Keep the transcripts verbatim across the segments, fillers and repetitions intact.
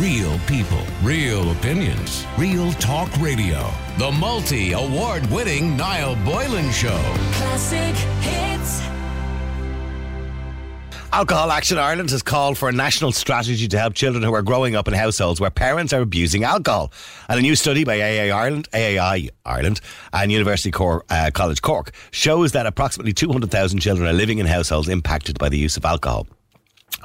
Real people, real opinions, real talk radio. The multi-award-winning Niall Boylan Show. Classic hits. Alcohol Action Ireland has called for a national strategy to help children who are growing up in households where parents are abusing alcohol. And a new study by A A Ireland, A A I Ireland and University Cork, uh, College Cork shows that approximately two hundred thousand children are living in households impacted by the use of alcohol.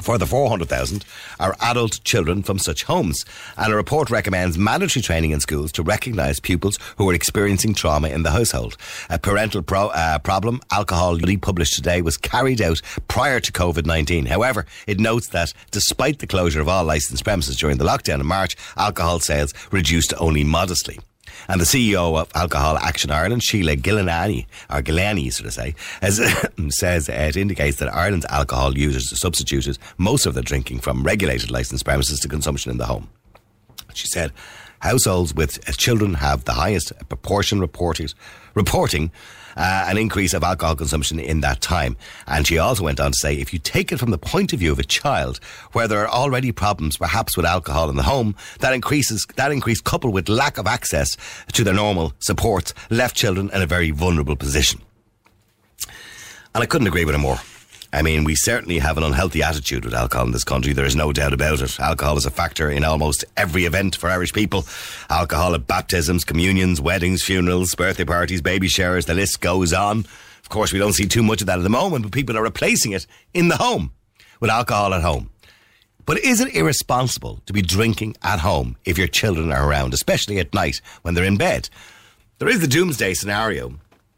Further four hundred thousand are adult children from such homes. And a report recommends mandatory training in schools to recognise pupils who are experiencing trauma in the household. A parental pro, uh, problem, alcohol republished today, was carried out prior to covid nineteen. However, it notes that despite the closure of all licensed premises during the lockdown in March, alcohol sales reduced only modestly. And the C E O of Alcohol Action Ireland, Sheila Gilheany, or Gilheany, should I say, has, says it indicates that Ireland's alcohol users substituted most of their drinking from regulated licensed premises to consumption in the home. She said households with children have the highest proportion reported, reporting uh, an increase of alcohol consumption in that time. And she also went on to say, if you take it from the point of view of a child, where there are already problems perhaps with alcohol in the home, that increases that increase coupled with lack of access to their normal supports left children in a very vulnerable position. And I couldn't agree with her more. I mean, we certainly have an unhealthy attitude with alcohol in this country. There is no doubt about it. Alcohol is a factor in almost every event for Irish people. Alcohol at baptisms, communions, weddings, funerals, birthday parties, baby showers, the list goes on. Of course, we don't see too much of that at the moment, but people are replacing it in the home with alcohol at home. But is it irresponsible to be drinking at home if your children are around, especially at night when they're in bed? There is the doomsday scenario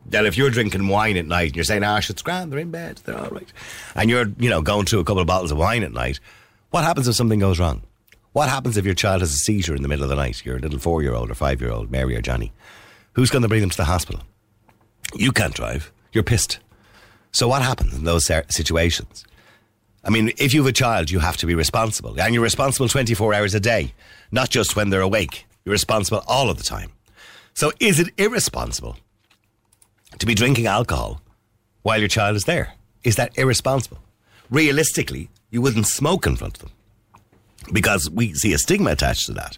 that if you're drinking wine at night and you're saying, Ash, it's grand, they're in bed, they're all right, and you're, you know, going through a couple of bottles of wine at night, what happens if something goes wrong? What happens if your child has a seizure in the middle of the night, your little four-year-old or five-year-old, Mary or Johnny? Who's going to bring them to the hospital? You can't drive. You're pissed. So what happens in those situations? I mean, if you have a child, you have to be responsible. And you're responsible twenty-four hours a day, not just when they're awake. You're responsible all of the time. So is it irresponsible to be drinking alcohol while your child is there? Is that irresponsible? Realistically, you wouldn't smoke in front of them because we see a stigma attached to that.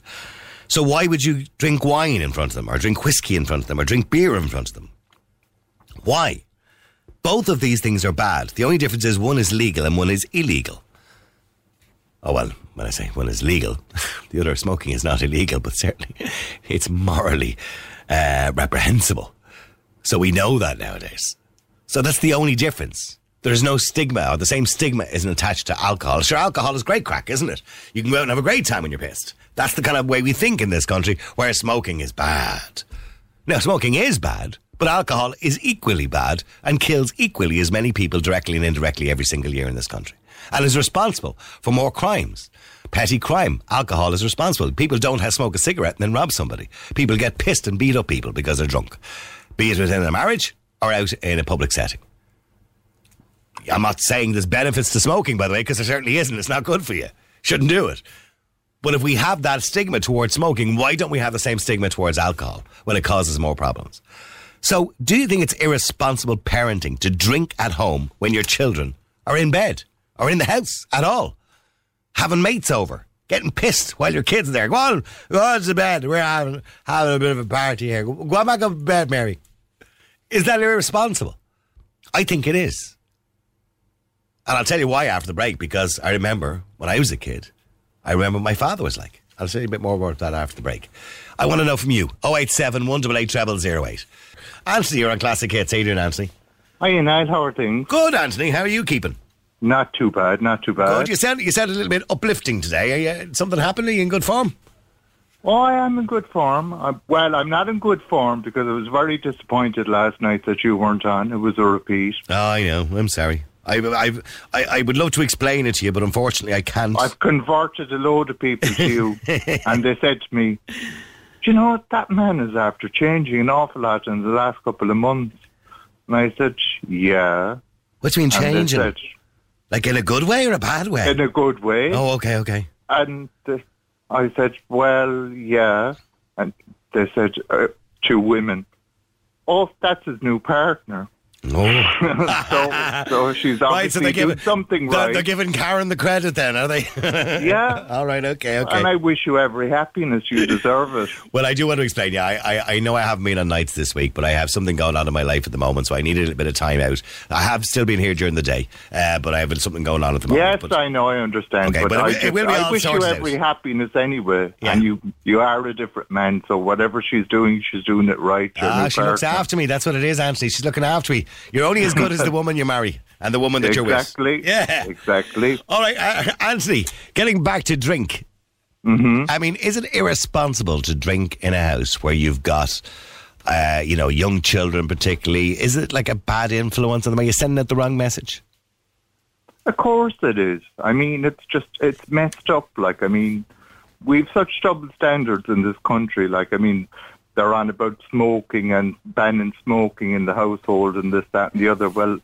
So why would you drink wine in front of them, or drink whiskey in front of them, or drink beer in front of them? Why? Both of these things are bad. The only difference is one is legal and one is illegal. Oh, well, when I say one is legal, the other, smoking, is not illegal, but certainly it's morally uh, reprehensible. So we know that nowadays. So that's the only difference. There's no stigma, or the same stigma isn't attached to alcohol. Sure, alcohol is great crack, isn't it? You can go out and have a great time when you're pissed. That's the kind of way we think in this country, where smoking is bad. Now, smoking is bad, but alcohol is equally bad and kills equally as many people directly and indirectly every single year in this country, and is responsible for more crimes. Petty crime. Alcohol is responsible. People don't have smoke a cigarette and then rob somebody. People get pissed and beat up people because they're drunk, be it within a marriage or out in a public setting. I'm not saying there's benefits to smoking, by the way, because there certainly isn't. It's not good for you. Shouldn't do it. But if we have that stigma towards smoking, why don't we have the same stigma towards alcohol when it causes more problems? So do you think it's irresponsible parenting to drink at home when your children are in bed or in the house at all? Having mates over, getting pissed while your kids are there. Go on, go on to bed. We're having, having a bit of a party here. Go on back up to bed, Mary. Is that irresponsible? I think it is. And I'll tell you why after the break, because I remember when I was a kid, I remember what my father was like. I'll tell you a bit more about that after the break. I want to know from you. oh eight seven, one eight eight, zero zero zero eight. Anthony, you're on Classic Hits. How are you doing, Anthony? Hiya, Niall. How are things? Good, Anthony. How are you keeping? Not too bad, not too bad. Good. You sound, you sound a little bit uplifting today. Are you, something happened? Are you in good form? Oh, I am in good form. I, well, I'm not in good form because I was very disappointed last night that you weren't on. It was a repeat. Oh, I know. I'm sorry. I, I, I, I would love to explain it to you, but unfortunately I can't. I've converted a load of people to you and they said to me, do you know what, that man is after changing an awful lot in the last couple of months. And I said, yeah. What do you mean changing? And they said, like in a good way or a bad way? In a good way. Oh, okay, okay. And the, I said, well, yeah. And they said, uh, to women, oh, that's his new partner. No. so, so she's obviously right, so they're giving, doing something right. They're giving Karen the credit then, are they? Yeah. All right, okay, okay. And I wish you every happiness. You deserve it. Well, I do want to explain, yeah, I, I, I know I haven't been on nights this week, but I have something going on in my life at the moment, so I need a little bit of time out. I have still been here during the day, uh, but I have something going on at the moment. Yes, but, I know, I understand. Okay, but, but I, it just, will be I wish you every out. happiness anyway, yeah. And you, you are a different man, so whatever she's doing, she's doing it right. Ah, she looks after me, that's what it is, Anthony. She's looking after me. You're only as good as the woman you marry and the woman that exactly, you're with. Exactly. Yeah. Exactly. All right, uh, Anthony, getting back to drink. Mm-hmm. I mean, is it irresponsible to drink in a house where you've got, uh, you know, young children particularly? Is it like a bad influence on them? Are you sending out the wrong message? Of course it is. I mean, it's just, it's messed up. Like, I mean, we've such double standards in this country. Like, I mean... They're on about smoking and banning smoking in the household and this, that and the other. Well,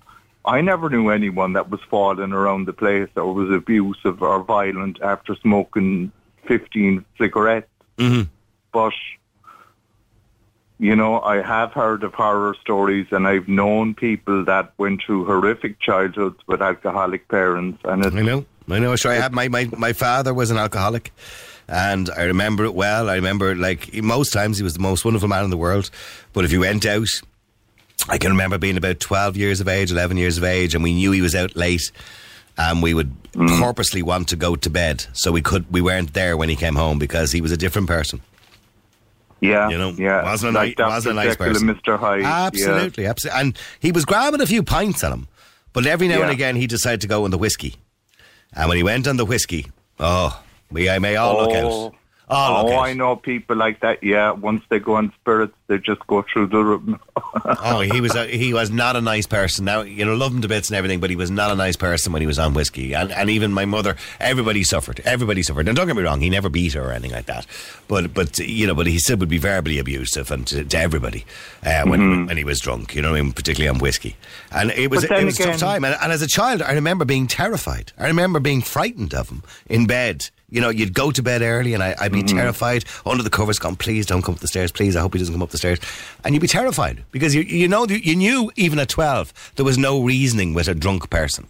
I never knew anyone that was falling around the place or was abusive or violent after smoking fifteen cigarettes. Mm-hmm. But, you know, I have heard of horror stories and I've known people that went through horrific childhoods with alcoholic parents. And it's, I know, I know. Sure, I had my, my, my father was an alcoholic. And I remember it well. I remember, like, most times he was the most wonderful man in the world. But if he went out, I can remember being about twelve years of age, eleven years of age, and we knew he was out late. And we would purposely want to go to bed. So we could, we weren't there when he came home because he was a different person. Yeah, you know, yeah. Wasn't a, like ni- wasn't a nice person. Mister Hyde. Absolutely, yeah. absolutely. And he was grabbing a few pints on him. But every now yeah. and again, he decided to go on the whiskey. And when he went on the whiskey, oh... We I may all oh, look out. All oh, look out. I know people like that. Yeah, once they go on spirits, they just go through the room. oh, he was a, he was not a nice person. Now, you know, love him to bits and everything, but he was not a nice person when he was on whiskey. And and even my mother, everybody suffered. Everybody suffered. And don't get me wrong, he never beat her or anything like that. But but you know, but he still would be verbally abusive and to, to everybody uh, when mm-hmm. when he was drunk. You know what I mean? Particularly on whiskey. And it was it was again, a tough time. And, and as a child, I remember being terrified. I remember being frightened of him in bed. You know, you'd go to bed early and I, I'd be mm. terrified under the covers going, please don't come up the stairs, please, I hope he doesn't come up the stairs. And you'd be terrified because you you know, you knew even at twelve there was no reasoning with a drunk person.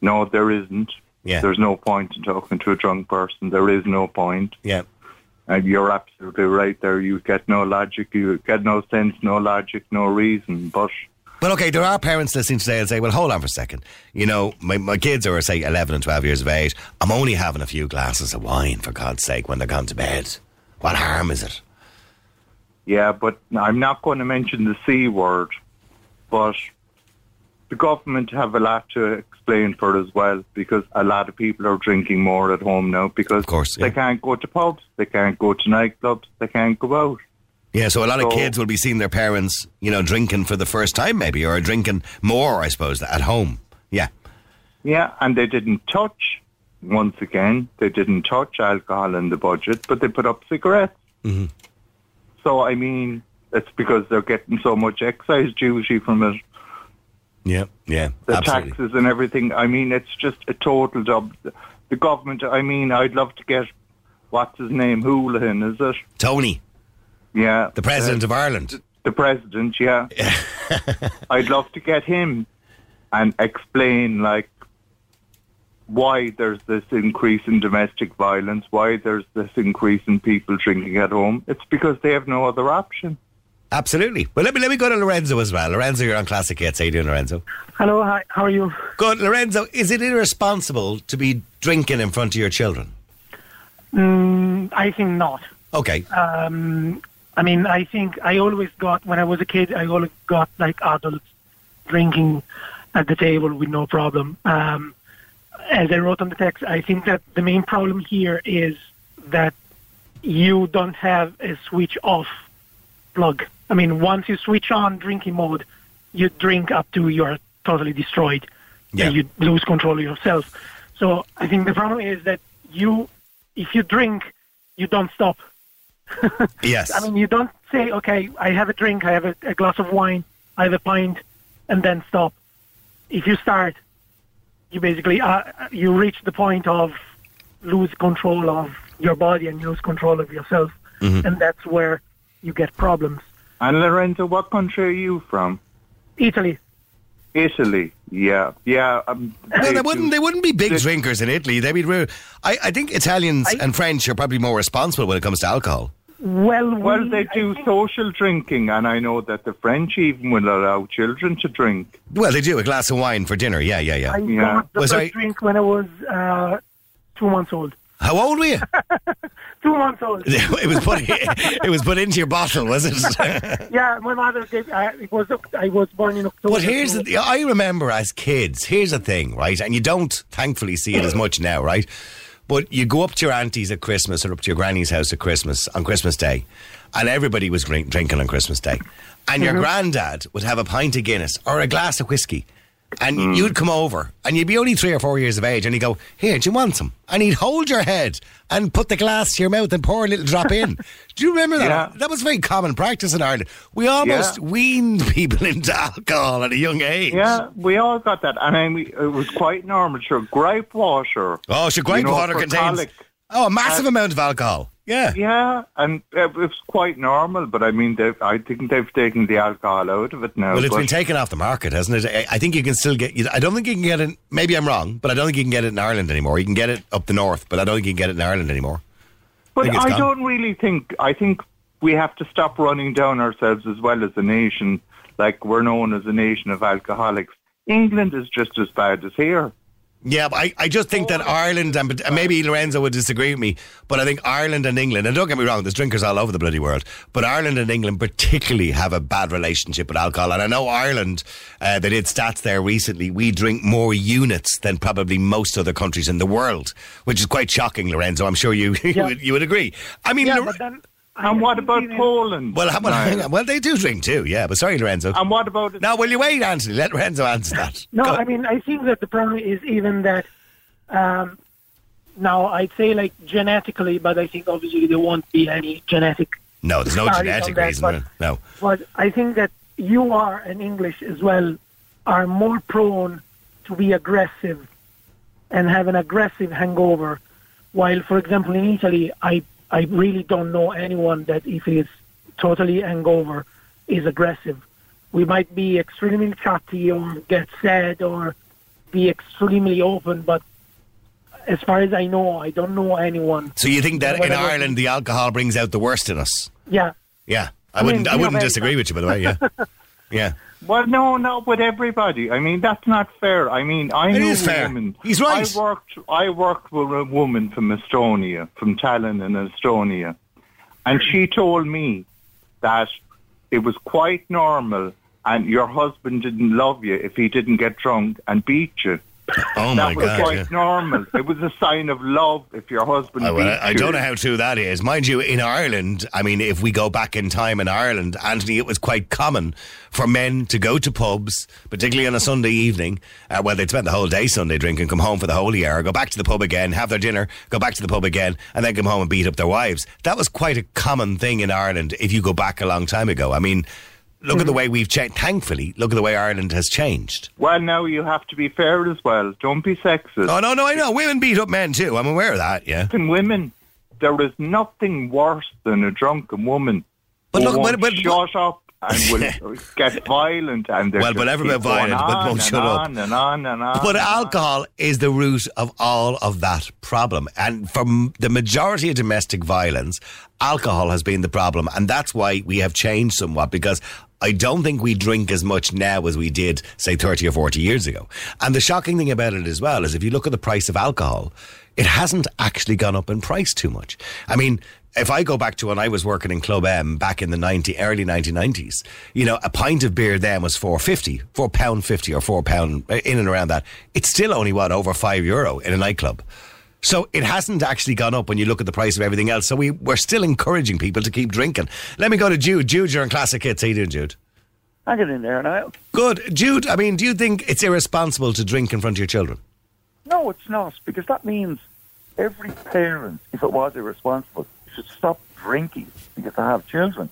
No, there isn't. Yeah. There's no point in talking to a drunk person. There is no point. Yeah. And you're absolutely right there. You get no logic, you get no sense, no logic, no reason. But... But okay, there are parents listening today and say, well, hold on for a second. You know, my, my kids are, say, eleven and twelve years of age. I'm only having a few glasses of wine, for God's sake, when they're gone to bed. What harm is it? Yeah, but I'm not going to mention the C word, but the government have a lot to explain for as well, because a lot of people are drinking more at home now because of course, yeah. they can't go to pubs, they can't go to nightclubs, they can't go out. Yeah, so a lot so, of kids will be seeing their parents, you know, drinking for the first time maybe, or drinking more, I suppose, at home. Yeah. Yeah, and they didn't touch, once again, they didn't touch alcohol in the budget, but they put up cigarettes. Mm-hmm. So, I mean, it's because they're getting so much excise duty from it. Yeah, yeah, The absolutely. taxes and everything. I mean, it's just a total dub. The government, I mean, I'd love to get, what's his name, Houlihan, is it? Tony. Yeah. The President uh, of Ireland. The President, yeah. I'd love to get him and explain, like, why there's this increase in domestic violence, why there's this increase in people drinking at home. It's because they have no other option. Absolutely. Well, let me let me go to Lorenzo as well. Lorenzo, you're on Classic Hits. How are you doing, Lorenzo? Hello, hi. How are you? Good. Lorenzo, is it irresponsible to be drinking in front of your children? Mm, I think not. Okay. Um... I mean, I think I always got, when I was a kid, I always got, like, adults drinking at the table with no problem. Um, as I wrote on the text, I think that the main problem here is that you don't have a switch-off plug. I mean, once you switch on drinking mode, you drink up to you're totally destroyed. Yeah. And you lose control of yourself. So I think the problem is that you, if you drink, you don't stop. Yes. I mean, you don't say, okay, I have a drink, I have a, a glass of wine, I have a pint, and then stop. If you start, you basically, uh, you reach the point of lose control of your body and lose control of yourself, mm-hmm. and that's where you get problems. And Lorenzo, what country are you from? Italy. Italy, yeah, yeah. Um, they, no, they wouldn't. They wouldn't be big they, drinkers in Italy. They'd be. Real, I, I think Italians I, and French are probably more responsible when it comes to alcohol. Well, well, we, they do social drinking, and I know that the French even will allow children to drink. Well, they do a glass of wine for dinner. Yeah, yeah, yeah. I yeah. got the was first I, drink when I was uh, two months old. How old were you? Two months old. It was put. It was put into your bottle, was it? Yeah, my mother gave. Uh, it was. I was born in October. But here's the. I remember as kids. Here's the thing, right? And you don't, thankfully, see it as much now, right? But you go up to your auntie's at Christmas or up to your granny's house at Christmas on Christmas Day, and everybody was drink, drinking on Christmas Day, and mm-hmm. your granddad would have a pint of Guinness or a glass of whiskey. And mm. you'd come over, and you'd be only three or four years of age, and he'd go, "Here, do you want some?" And he'd hold your head and put the glass to your mouth and pour a little drop in. Do you remember that? Yeah. That was very common practice in Ireland. We almost yeah. weaned people into alcohol at a young age. Yeah, we all got that. I mean, we, it was quite normal. Sure, grape water. Oh, sure, grape you know, water contains colic. Oh, a massive uh, amount of alcohol. Yeah. Yeah, and it was quite normal, but I mean, I think they've taken the alcohol out of it now. Well, it's been taken off the market, hasn't it? I think you can still get, I don't think you can get it, maybe I'm wrong, but I don't think you can get it in Ireland anymore. You can get it up the north, but I don't think you can get it in Ireland anymore. But I, I don't really think, I think we have to stop running down ourselves as well as a nation, like we're known as a nation of alcoholics. England is just as bad as here. Yeah, but I, I just think that Ireland, and maybe Lorenzo would disagree with me, but I think Ireland and England, and don't get me wrong, there's drinkers all over the bloody world, but Ireland and England particularly have a bad relationship with alcohol. And I know Ireland, uh, they did stats there recently, we drink more units than probably most other countries in the world, which is quite shocking, Lorenzo. I'm sure you yeah. you, would, you would agree. I mean, yeah, L- but then, and what about Poland? Well, how, well, well, they do drink too, yeah, but sorry, Lorenzo. And what about... It? No, will you wait, Anthony? Let Lorenzo answer that. No, I mean, I think that the problem is even that, um, now I'd say like genetically, but I think obviously there won't be any genetic... No, there's no genetic that, reason, but, no. But I think that you are, and English as well, are more prone to be aggressive and have an aggressive hangover, while, for example, in Italy, I... I really don't know anyone that if he is totally hangover is aggressive. We might be extremely chatty or get sad or be extremely open, but as far as I know, I don't know anyone. So you think that in Whatever. Ireland the alcohol brings out the worst in us? Yeah. Yeah. I, I wouldn't mean, I wouldn't disagree with you, by the way, yeah. Yeah. Well, no, not with everybody. I mean, that's not fair. I mean, I know a woman. He's right. I worked, I worked with a woman from Estonia, from Tallinn in Estonia, and she told me that it was quite normal and your husband didn't love you if he didn't get drunk and beat you. Oh my God! That was quite yeah. normal. It was a sign of love if your husband. Oh, well, beat I, I you. Don't know how true that is, mind you. In Ireland, I mean, if we go back in time in Ireland, Anthony, it was quite common for men to go to pubs, particularly on a Sunday evening, uh, where they'd spend the whole day Sunday drinking, come home for the holy hour, go back to the pub again, have their dinner, go back to the pub again, and then come home and beat up their wives. That was quite a common thing in Ireland if you go back a long time ago. I mean. Look mm-hmm. at the way we've changed. Thankfully, look at the way Ireland has changed. Well, now you have to be fair as well. Don't be sexist. Oh, no, no, I know. Women beat up men too. I'm aware of that, yeah. And women, there is nothing worse than a drunken woman but who look, won't but, but, shut up and will get violent. And well, but everybody violent, but won't shut up. On and on and on. But and alcohol on. Is the root of all of that problem. And for the majority of domestic violence, alcohol has been the problem. And that's why we have changed somewhat, because... I don't think we drink as much now as we did, say, thirty or forty years ago. And the shocking thing about it as well is if you look at the price of alcohol, it hasn't actually gone up in price too much. I mean, if I go back to when I was working in Club M back in the nineties, early nineteen nineties, you know, a pint of beer then was four fifty, four pound fifty or four pound, in and around that. It's still only, what, over five euro in a nightclub. So it hasn't actually gone up when you look at the price of everything else. So we, we're still encouraging people to keep drinking. Let me go to Jude. Jude, you're in Classic Hits. How you doing, Jude? I'm getting in there now. Good. Jude, I mean, do you think it's irresponsible to drink in front of your children? No, it's not, because that means every parent, if it was irresponsible, should stop drinking because they have children.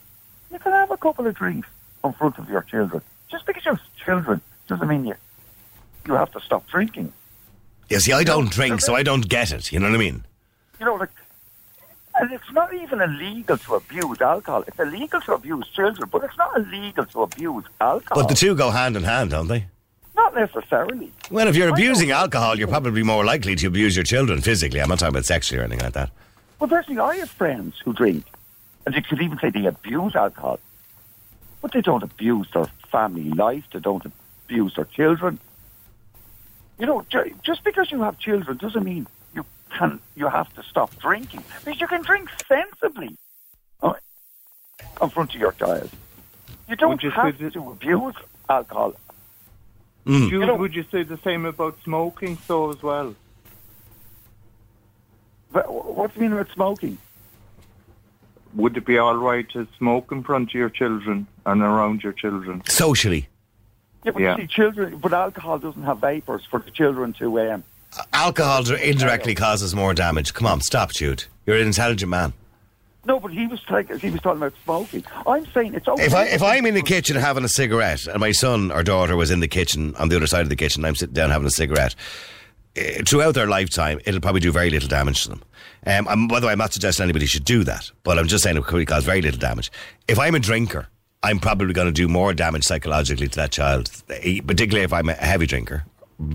You can have a couple of drinks in front of your children. Just because you have children doesn't mean you, you have to stop drinking. Yeah, see, I don't drink, so I don't get it. You know what I mean? You know, like, And it's not even illegal to abuse alcohol. It's illegal to abuse children, but it's not illegal to abuse alcohol. But the two go hand in hand, don't they? Not necessarily. Well, if you're I abusing alcohol, you're probably more likely to abuse your children physically. I'm not talking about sexually or anything like that. Well, personally, I have friends who drink, and you could even say they abuse alcohol. But they don't abuse their family life. They don't abuse their children. You know, just because you have children doesn't mean you can. You have to stop drinking. Because you can drink sensibly in front of your child. You don't you have to th- abuse alcohol. Mm. Jude, you know, would you say the same about smoking, so as well? But what do you mean about smoking? Would it be all right to smoke in front of your children and around your children? Socially. Yeah, but yeah. You see, children, but alcohol doesn't have vapours for the children to... Um, uh, alcohol to indirectly causes more damage. Come on, stop, Jude. You're an intelligent man. No, but he was like, he was talking about smoking. I'm saying it's okay. If, I, if I'm in the kitchen having a cigarette and my son or daughter was in the kitchen on the other side of the kitchen and I'm sitting down having a cigarette, uh, throughout their lifetime, it'll probably do very little damage to them. Um, I'm, by the way, I'm not suggesting anybody should do that, but I'm just saying it could cause very little damage. If I'm a drinker, I'm probably going to do more damage psychologically to that child, particularly if I'm a heavy drinker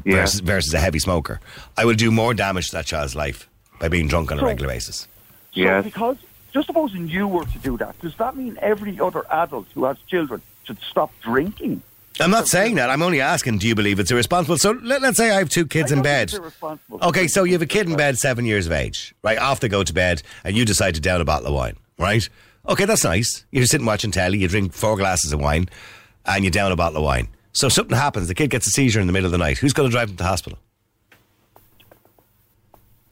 yeah. versus, versus a heavy smoker. I will do more damage to that child's life by being drunk on so, a regular basis. Yeah, so because... Just supposing you were to do that, does that mean every other adult who has children should stop drinking? I'm not saying that. I'm only asking, do you believe it's irresponsible? So let, let's say I have two kids I in bed. It's irresponsible. Okay, so you have a kid in bed, seven years of age, right? Off to go to bed, and you decide to down a bottle of wine, right? Okay, that's nice. You're sitting watching telly, you drink four glasses of wine, and you down a bottle of wine. So something happens, the kid gets a seizure in the middle of the night. Who's going to drive him to the hospital?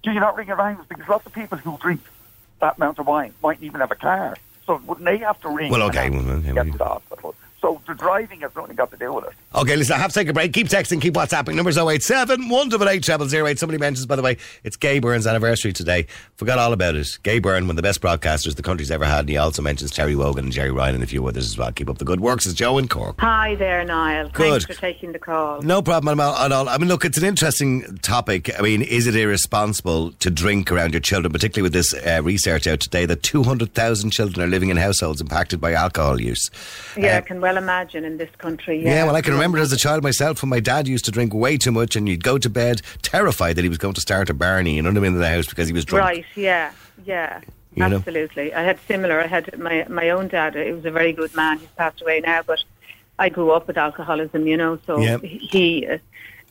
Do you not ring around? Because lots of people who drink that amount of wine mightn't even have a car, so wouldn't they have to ring? Well, okay, well, okay, get to the hospital. So the driving has nothing got to do with it. Okay, listen, I have to take a break. Keep texting, keep WhatsApping. Number's oh eight seven, one eight eight, zero zero zero eight. Somebody mentions, by the way, it's Gay Byrne's anniversary today. Forgot all about it. Gay Byrne, one of the best broadcasters the country's ever had, and he also mentions Terry Wogan and Jerry Ryan and a few others as well. Keep up the good works. It's Joe in Cork. Hi there, Niall. Good. Thanks for taking the call. No problem at all. I mean, look, it's an interesting topic. I mean, is it irresponsible to drink around your children, particularly with this uh, research out today that two hundred thousand children are living in households impacted by alcohol use? Yeah, uh, I can well imagine in this country. Yeah. yeah, well, I can remember as a child myself when my dad used to drink way too much and you'd go to bed terrified that he was going to start a barney and under him in the house because he was drunk. Right, yeah, yeah, you absolutely. Know? I had similar, I had my, my own dad, he was a very good man, he's passed away now, but I grew up with alcoholism, you know, so yeah. he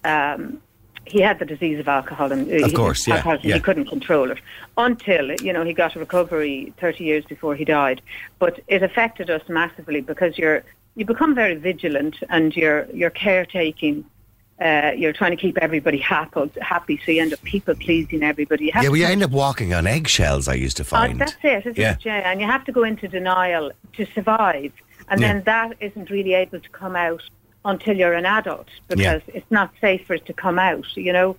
um, he had the disease of alcohol and of he, course, yeah, alcoholism, yeah. He couldn't control it until, you know, he got a recovery thirty years before he died. But it affected us massively because you're You become very vigilant and you're, you're caretaking. Uh, you're trying to keep everybody happy, happy, so you end up people-pleasing everybody. You have yeah, we well, end up walking on eggshells, I used to find. Oh, that's it, isn't yeah. it, Jay? And you have to go into denial to survive. And yeah. then that isn't really able to come out until you're an adult because yeah. it's not safe for it to come out, you know?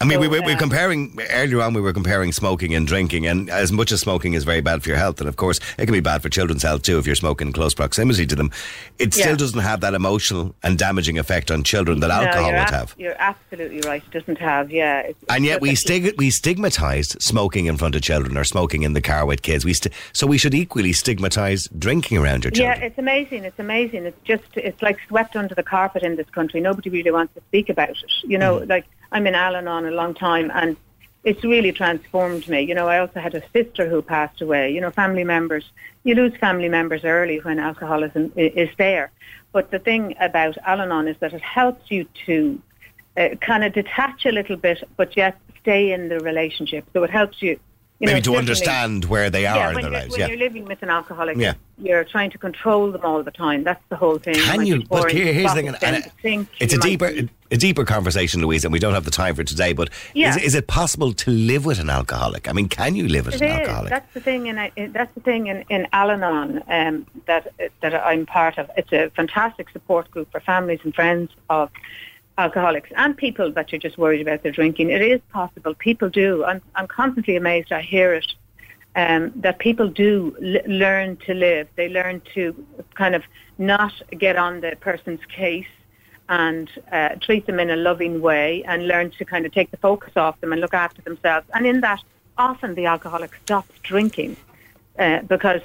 I mean, so, we, we, we're comparing, earlier on we were comparing smoking and drinking, and as much as smoking is very bad for your health, and of course it can be bad for children's health too if you're smoking in close proximity to them, it yeah. still doesn't have that emotional and damaging effect on children that alcohol no, would ab- have. You're absolutely right, it doesn't have, yeah. It's, and yet we stig- we stigmatised smoking in front of children or smoking in the car with kids, We st- so we should equally stigmatise drinking around your children. Yeah, it's amazing, it's amazing. It's just, it's like swept under the carpet in this country. Nobody really wants to speak about it, you know, mm. like... I'm in Al-Anon a long time and it's really transformed me. You know, I also had a sister who passed away. You know, family members, you lose family members early when alcoholism is there. But the thing about Al-Anon is that it helps you to uh, kind of detach a little bit, but yet stay in the relationship. So it helps you. You Maybe know, to understand where they are yeah, in their lives. When yeah. you're living with an alcoholic, yeah. you're trying to control them all the time. That's the whole thing. Can you? you but here, here's the thing. It's a deeper, a deeper conversation, Louise, and we don't have the time for today. But yeah. is, is it possible to live with an alcoholic? I mean, can you live with it an is. alcoholic? That's the thing. In, that's the thing in, in Al-Anon um, that that I'm part of. It's a fantastic support group for families and friends of alcoholics and people that you're just worried about their drinking. It is possible. People do. I'm, I'm constantly amazed. I hear it um, that people do l- learn to live. They learn to kind of not get on the person's case and uh, treat them in a loving way and learn to kind of take the focus off them and look after themselves. And in that, often the alcoholic stops drinking uh, because,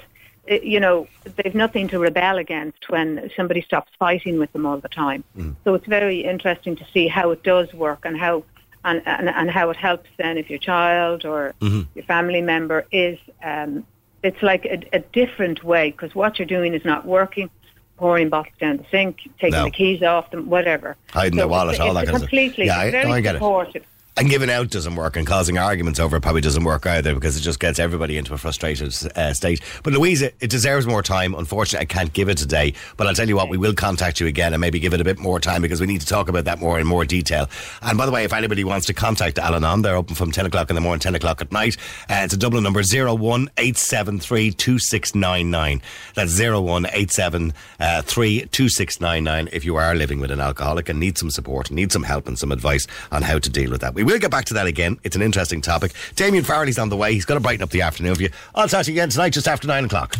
you know, they've nothing to rebel against when somebody stops fighting with them all the time. Mm. So it's very interesting to see how it does work and how and, and, and how it helps then if your child or mm-hmm. your family member is, um, it's like a, a different way, because what you're doing is not working, pouring bottles down the sink, taking no. the keys off them, whatever. Hiding so their wallet, it's, all it's that kind of stuff. Yeah, I, very no, I get supportive. It. And giving out doesn't work, and causing arguments over it probably doesn't work either, because it just gets everybody into a frustrated uh, state. But Louisa, it deserves more time. Unfortunately, I can't give it today, but I'll tell you what, we will contact you again and maybe give it a bit more time, because we need to talk about that more in more detail. And by the way, if anybody wants to contact Al-Anon, they're open from ten o'clock in the morning, ten o'clock at night. Uh, it's a Dublin number, zero one eight seven three two six nine nine. That's zero one eight seven three two six nine nine if you are living with an alcoholic and need some support, need some help and some advice on how to deal with that. We We'll get back to that again. It's an interesting topic. Damien Farrelly's on the way. He's going to brighten up the afternoon for you. I'll talk to you again tonight just after nine o'clock.